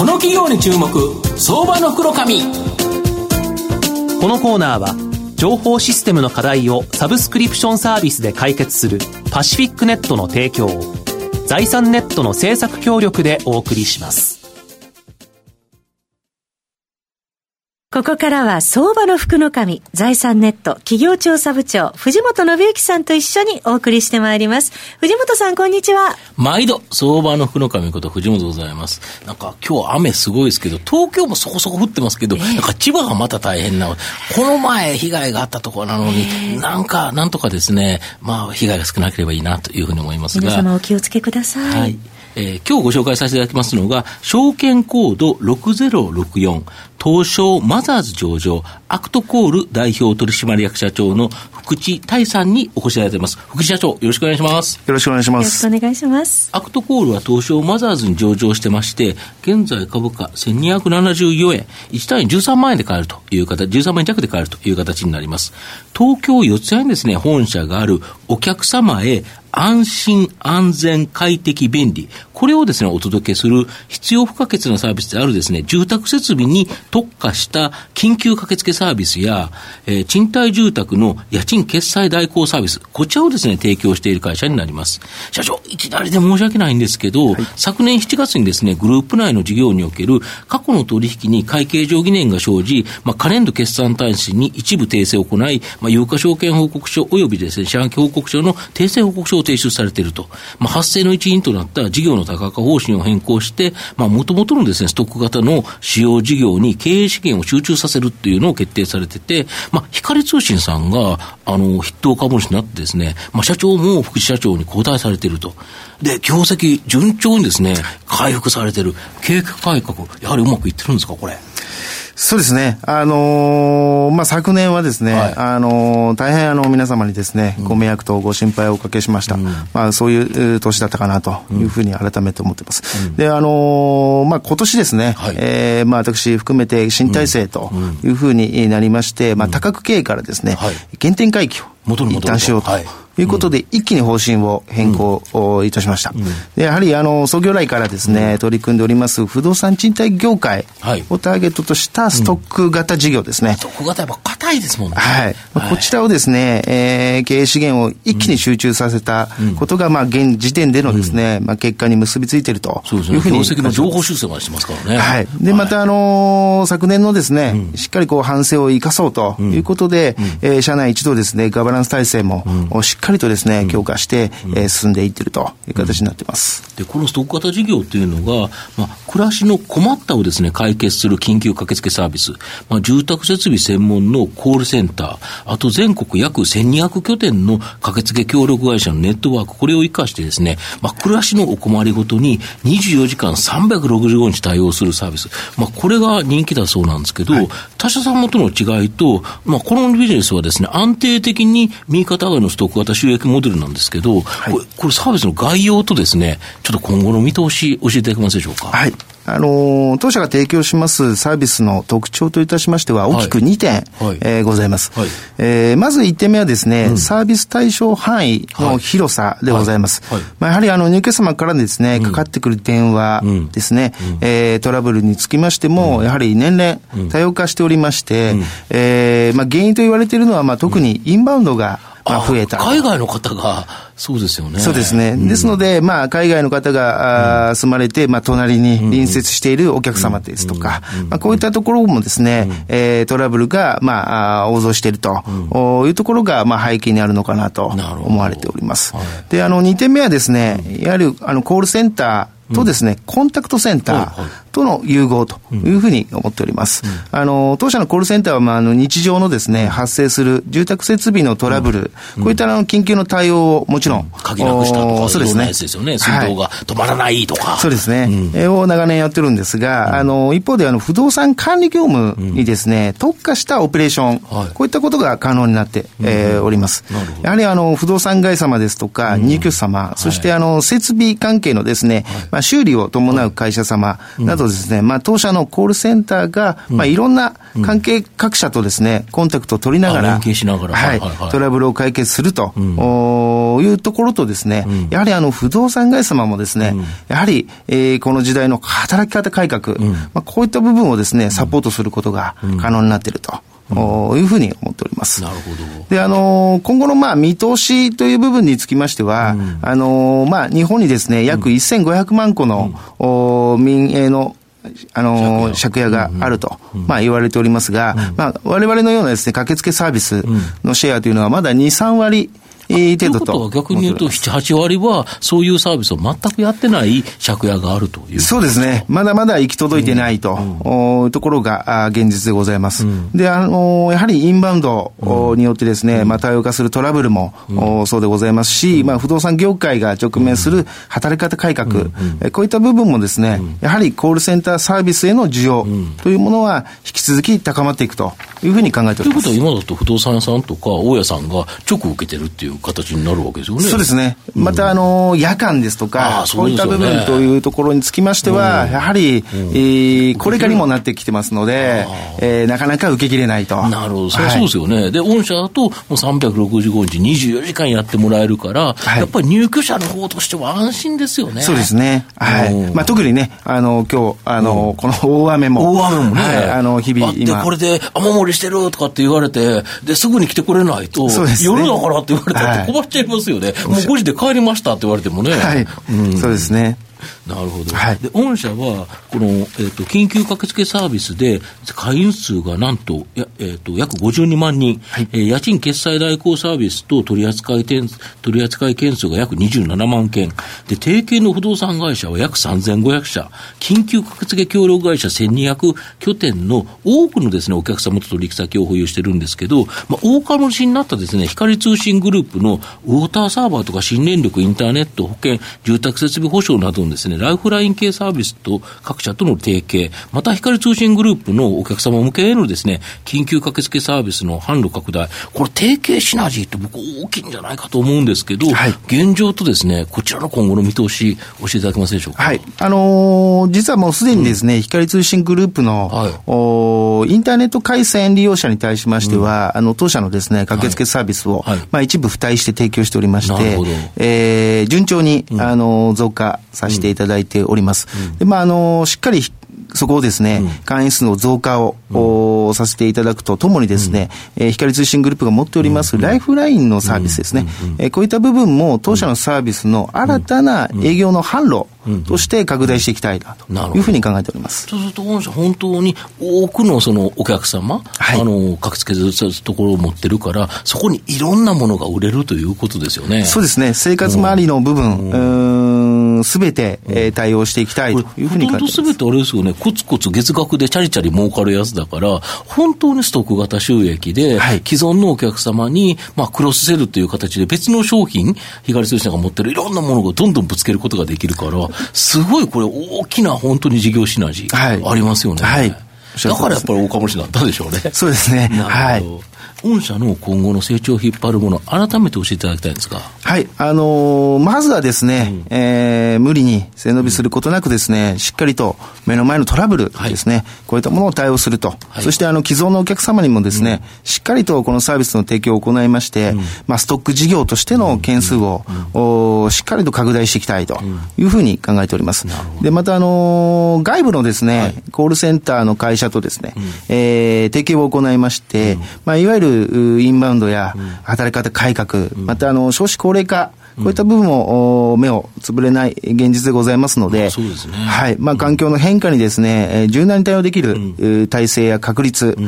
この企業に注目、相場の袋紙。このコーナーは情報システムの課題をサブスクリプションサービスで解決するパシフィックネットの提供を財産ネットの制作協力でお送りします。ここからは相場の福の神、財産ネット企業調査部長藤本信之さんと一緒にお送りしてまいります。藤本さん、こんにちは。毎度相場の福の神こと藤本でございます。なんか今日雨すごいですけど、東京もそこそこ降ってますけど、なんか千葉がまた大変な、この前被害があったところなのに、なんとかですね、被害が少なければいいなというふうに思いますが、皆様お気をつけください。はい、今日ご紹介させていただきますのが、証券コード6064東証マザーズ上場アクトコール代表取締役社長の福地泰さんにお越しいただいています。福地社長、よろしくお願いします。よろしくお願いします。よろしくお願いします。アクトコールは東証マザーズに上場してまして、現在株価1274円、1単位13万円で買えるという形、13万円弱で買えるという形になります。東京四谷にですね、本社があるお客様へ安心安全快適便利、これをですねお届けする必要不可欠なサービスであるですね、住宅設備に特化した緊急駆けつけサービスや、賃貸住宅の家賃決済代行サービス、こちらをですね提供している会社になります。社長、いきなりで申し訳ないんですけど、はい、昨年7月にですね、グループ内の事業における過去の取引に会計上疑念が生じ、過年度決算短信に一部訂正を行い、有価証券報告書及びですね四半期報告書の訂正報告書を提出されていると、発生の一因となった事業の多角化方針を変更して、元々のですねストック型の主要事業に経営資源を集中させるというのを決定されてて、光通信さんが筆頭株主になってですね、社長も副社長に交代されていると。で、業績順調にですね回復されている、経営改革やはりうまくいってるんですか、これ。そうですね。昨年はですね、はい、大変皆様にですね、ご迷惑とご心配をおかけしました。そういう年だったかなというふうに改めて思っています。で、今年ですね、はい、私含めて新体制というふうになりまして、多角経営からですね、はい、原点回帰を一旦しようと。ということで、一気に方針を変更いたしました。で、やはり創業来からですね、取り組んでおります不動産賃貸業界をターゲットとしたストック型事業ですね。ストック型やっぱ硬いですもんね。はい。こちらをですね、経営資源を一気に集中させたことが、現時点でのですね、結果に結びついているというふうに。そうですね。業績の情報修正までしてますからね。はい。で、また昨年のですね、しっかり反省を生かそうということで、社内一度ですね、ガバナンス体制もしっかりとですね、強化して、進んでいっているという形になっています。で、このストック型事業というのが、暮らしの困ったをですね、解決する緊急駆けつけサービス、住宅設備専門のコールセンター、あと全国約1200拠点の駆けつけ協力会社のネットワーク、これを生かしてですね、暮らしのお困りごとに24時間365日対応するサービス、これが人気だそうなんですけど、はい、他社さんとの違いと、このビジネスはですね、安定的に右肩上がりのストック型収益モデルなんですけど、はい、これサービスの概要とですね、ちょっと今後の見通し教えていただけますでしょうか。はい、当社が提供しますサービスの特徴といたしましては、大きく2点、はい、ございます。はい、まず1点目はですね、サービス対象範囲の広さでございます。はいはいはい、やはり入居様からですね、かかってくる電話ですね、トラブルにつきましても、やはり年々多様化しておりまして、原因と言われているのは、特にインバウンドが増えた。海外の方が、そうですよね。そうですね。ですので、海外の方が住まれて、隣に隣接しているお客様ですとか、こういったところもですね、トラブルが、大増しているというところが、背景にあるのかなと思われております。で、2点目はですね、やはり、コールセンター、とですね、コンタクトセンターとの融合というふうに思っております。当社のコールセンターは、日常のですね、発生する住宅設備のトラブル、こういった緊急の対応をもちろん。鍵なくしたとか、そうですね。水道が止まらないとか。そうですね。を長年やってるんですが、一方で、不動産管理業務にですね、特化したオペレーション、こういったことが可能になっております。やはり、不動産会様ですとか、入居者様、そして、設備関係のですね、修理を伴う会社様など、とですね、まあ、当社のコールセンターが、まあ、いろんな関係各社とですね、コンタクトを取りながら、連携しながら、トラブルを解決するというところとですね、やはり不動産会社様もですね、やはり、この時代の働き方改革、まあ、こういった部分をですね、サポートすることが可能になっていると。いうふうに思っております。なるほど。で、今後のまあ見通しという部分につきましては、まあ日本にですね、約1500万戸の、民営の借家があると、まあ、言われておりますが、まあ、我々のようなですね、駆けつけサービスのシェアというのはまだ2、3割ということは逆に言うと 7,8 割はそういうサービスを全くやってない借家があるという。そうですね。まだまだ行き届いてないと、ところが現実でございます。で、やはりインバウンドによってですね、まあ、多様化するトラブルも、そうでございますし、まあ、不動産業界が直面する働き方改革、こういった部分もですね、やはりコールセンターサービスへの需要というものは引き続き高まっていくというふうに考えております。ということは今だと不動産屋さんとか大家さんが直受けてるっていう形になるわけですよね。そうですね。また、夜間ですとか、そういった部分というところにつきましては、やはり、これからにもなってきてますので、なかなか受けきれないと。なるほど。そうですよね。で、御社だともう365日24時間やってもらえるから、やっぱり入居者の方としては安心ですよね。そうですね。はい。まあ、特にね、今日、この大雨もね、日々今。で、これで雨漏りしてるとかって言われて、で、すぐに来てくれないと、そうですね、夜だからって言われて、困っちゃいますよね。もう5時で帰りましたって言われてもね。はい。そうですね。なるほど。はい、で御社はこの、緊急駆けつけサービスで会員数がなんと、約52万人、家賃決済代行サービスと取扱件数が約27万件で、提携の不動産会社は約3500社、緊急駆けつけ協力会社1200拠点の多くのですね、お客様と取引先を保有してるんですけど、まあ、大株主になったですね、光通信グループのウォーターサーバーとか新電力、インターネット、保険、住宅設備保証などのですね、ライフライン系サービスと各社との提携、また光通信グループのお客様向けへのですね、緊急駆けつけサービスの販路拡大、これ提携シナジーって僕大きいんじゃないかと思うんですけど、現状とですね、こちらの今後の見通し教えていただけますでしょうか。はい、実はもうすでにですね、光通信グループの、インターネット回線利用者に対しましては、当社のですね、駆けつけサービスを、まあ、一部付帯して提供しておりまして、順調に、増加させていただいております。で、まあ、しっかりそこをですね、会員数の増加を、させていただくとともにですね、光通信グループが持っておりますライフラインのサービスですね、こういった部分も当社のサービスの新たな営業の販路として拡大していきたいなというふうに考えております。そうすると御社本当に多くのそのお客様、駆けつけるところを持ってるから、そこにいろんなものが売れるということですよね。そうですね。生活周りの部分すべて、対応していきたいというふうに考えてます。ほとんどすべてあれですよね、コツコツ月額でチャリチャリ儲かるやつだから、本当にストック型収益で、既存のお客様に、まあ、クロスセルという形で別の商品、光通信が持ってるいろんなものをどんどんぶつけることができるから、すごいこれ大きな本当に事業シナジーありますよね。だからやっぱり大株主になったでしょうね。そうですね。なるほど。御社の今後の成長を引っ張るもの、改めて教えていただきたいんですが。はい。まずはですね、無理に背伸びすることなくですね、しっかりと目の前のトラブルですね、こういったものを対応すると。そして既存のお客様にもですね、しっかりとこのサービスの提供を行いまして、まあ、ストック事業としての件数を、しっかりと拡大していきたいというふうに考えております。で、また外部のですね、コールセンターの会社とですね、提携を行いまして、まあ、いわゆるインバウンドや働き方改革、また少子高齢化、こういった部分も目をつぶれない現実でございますので、環境の変化にですね、柔軟に対応できる体制や確立、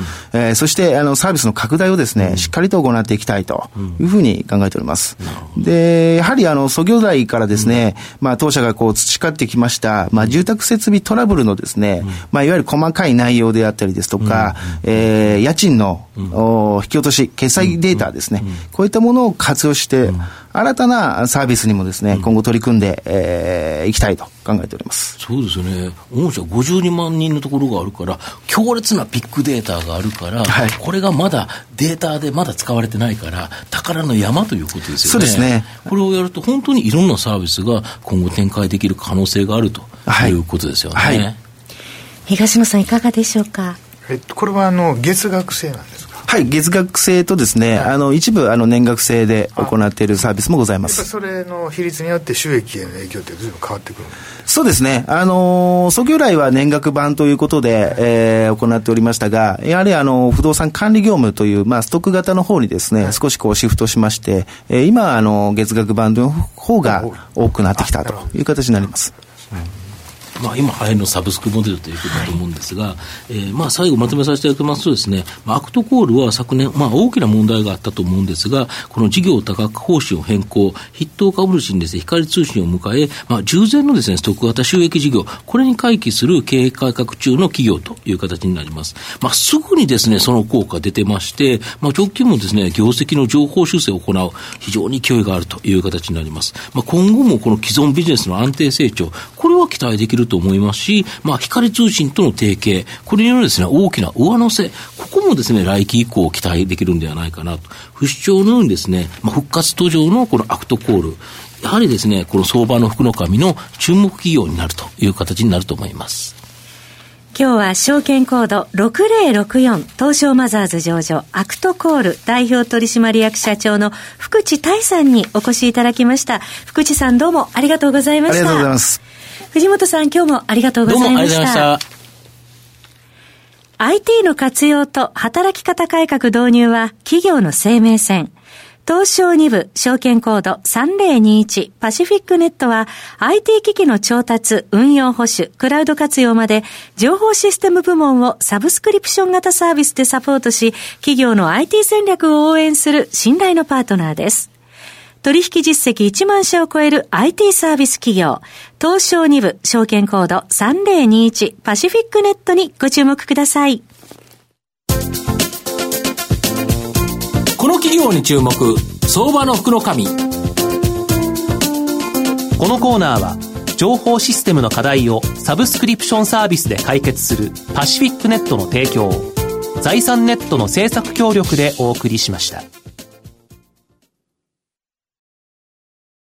そしてサービスの拡大をですね、しっかりと行っていきたいというふうに考えております。で、やはり創業代からですね、まあ当社がこう培ってきました、まあ住宅設備トラブルのですね、まあいわゆる細かい内容であったりですとか、家賃の引き落とし決済データですね、こういったものを活用して新たなサービスにもですね、今後取り組んでいきたいと考えております。そうですよね。御社52万人のところがあるから、強烈なビッグデータがあるから、これがまだデータでまだ使われてないから、宝の山ということですよね。そうですね。これをやると本当にいろんなサービスが今後展開できる可能性があるということですよね。東野さんいかがでしょうか。これは月額制なんですか。はい、月額制とですね、はい、一部年額制で行っているサービスもございます。それの比率によって収益への影響って随分変わってくるんです。そうですね、創業来は年額版ということで、はい、行っておりましたが、やはり不動産管理業務という、ストック型の方にですね、はい、少しシフトしまして、今は月額版の方が多くなってきたという形になります。今流行りのサブスクモデルということだと思うんですが、はい、最後まとめさせていただきますとですね、アクトコールは昨年、大きな問題があったと思うんですが、この事業多角化方針を変更、筆頭株主にですね、光通信を迎え、従前のですね、ストック型収益事業、これに回帰する経営改革中の企業という形になります。すぐにですね、その効果出てまして、直近もですね、業績の上方修正を行う、非常に勢いがあるという形になります。今後もこの既存ビジネスの安定成長、これは期待できると思いますし、光通信との提携、これによるですね、大きな上乗せ、ここもですね、来期以降期待できるんではないかなと。不死鳥のようにですね、復活途上のこのアクトコール、やはりですね、この相場の福の神の注目企業になるという形になると思います。今日は証券コード6064東証マザーズ上場アクトコール代表取締役社長の福地泰さんにお越しいただきました。福地さん、どうもありがとうございました。ありがとうございます。藤本さん、今日もありがとうございました。どうもありがとうございました。 IT の活用と働き方改革導入は企業の生命線。東証2部証券コード3021パシフィックネットは IT 機器の調達、運用保守、クラウド活用まで情報システム部門をサブスクリプション型サービスでサポートし、企業の IT 戦略を応援する信頼のパートナーです。取引実績1万社を超える IT サービス企業、東証2部証券コード3021パシフィックネットにご注目ください。この企業に注目、相場の福の神。このコーナーは情報システムの課題をサブスクリプションサービスで解決するパシフィックネットの提供、財産ネットの制作協力でお送りしました。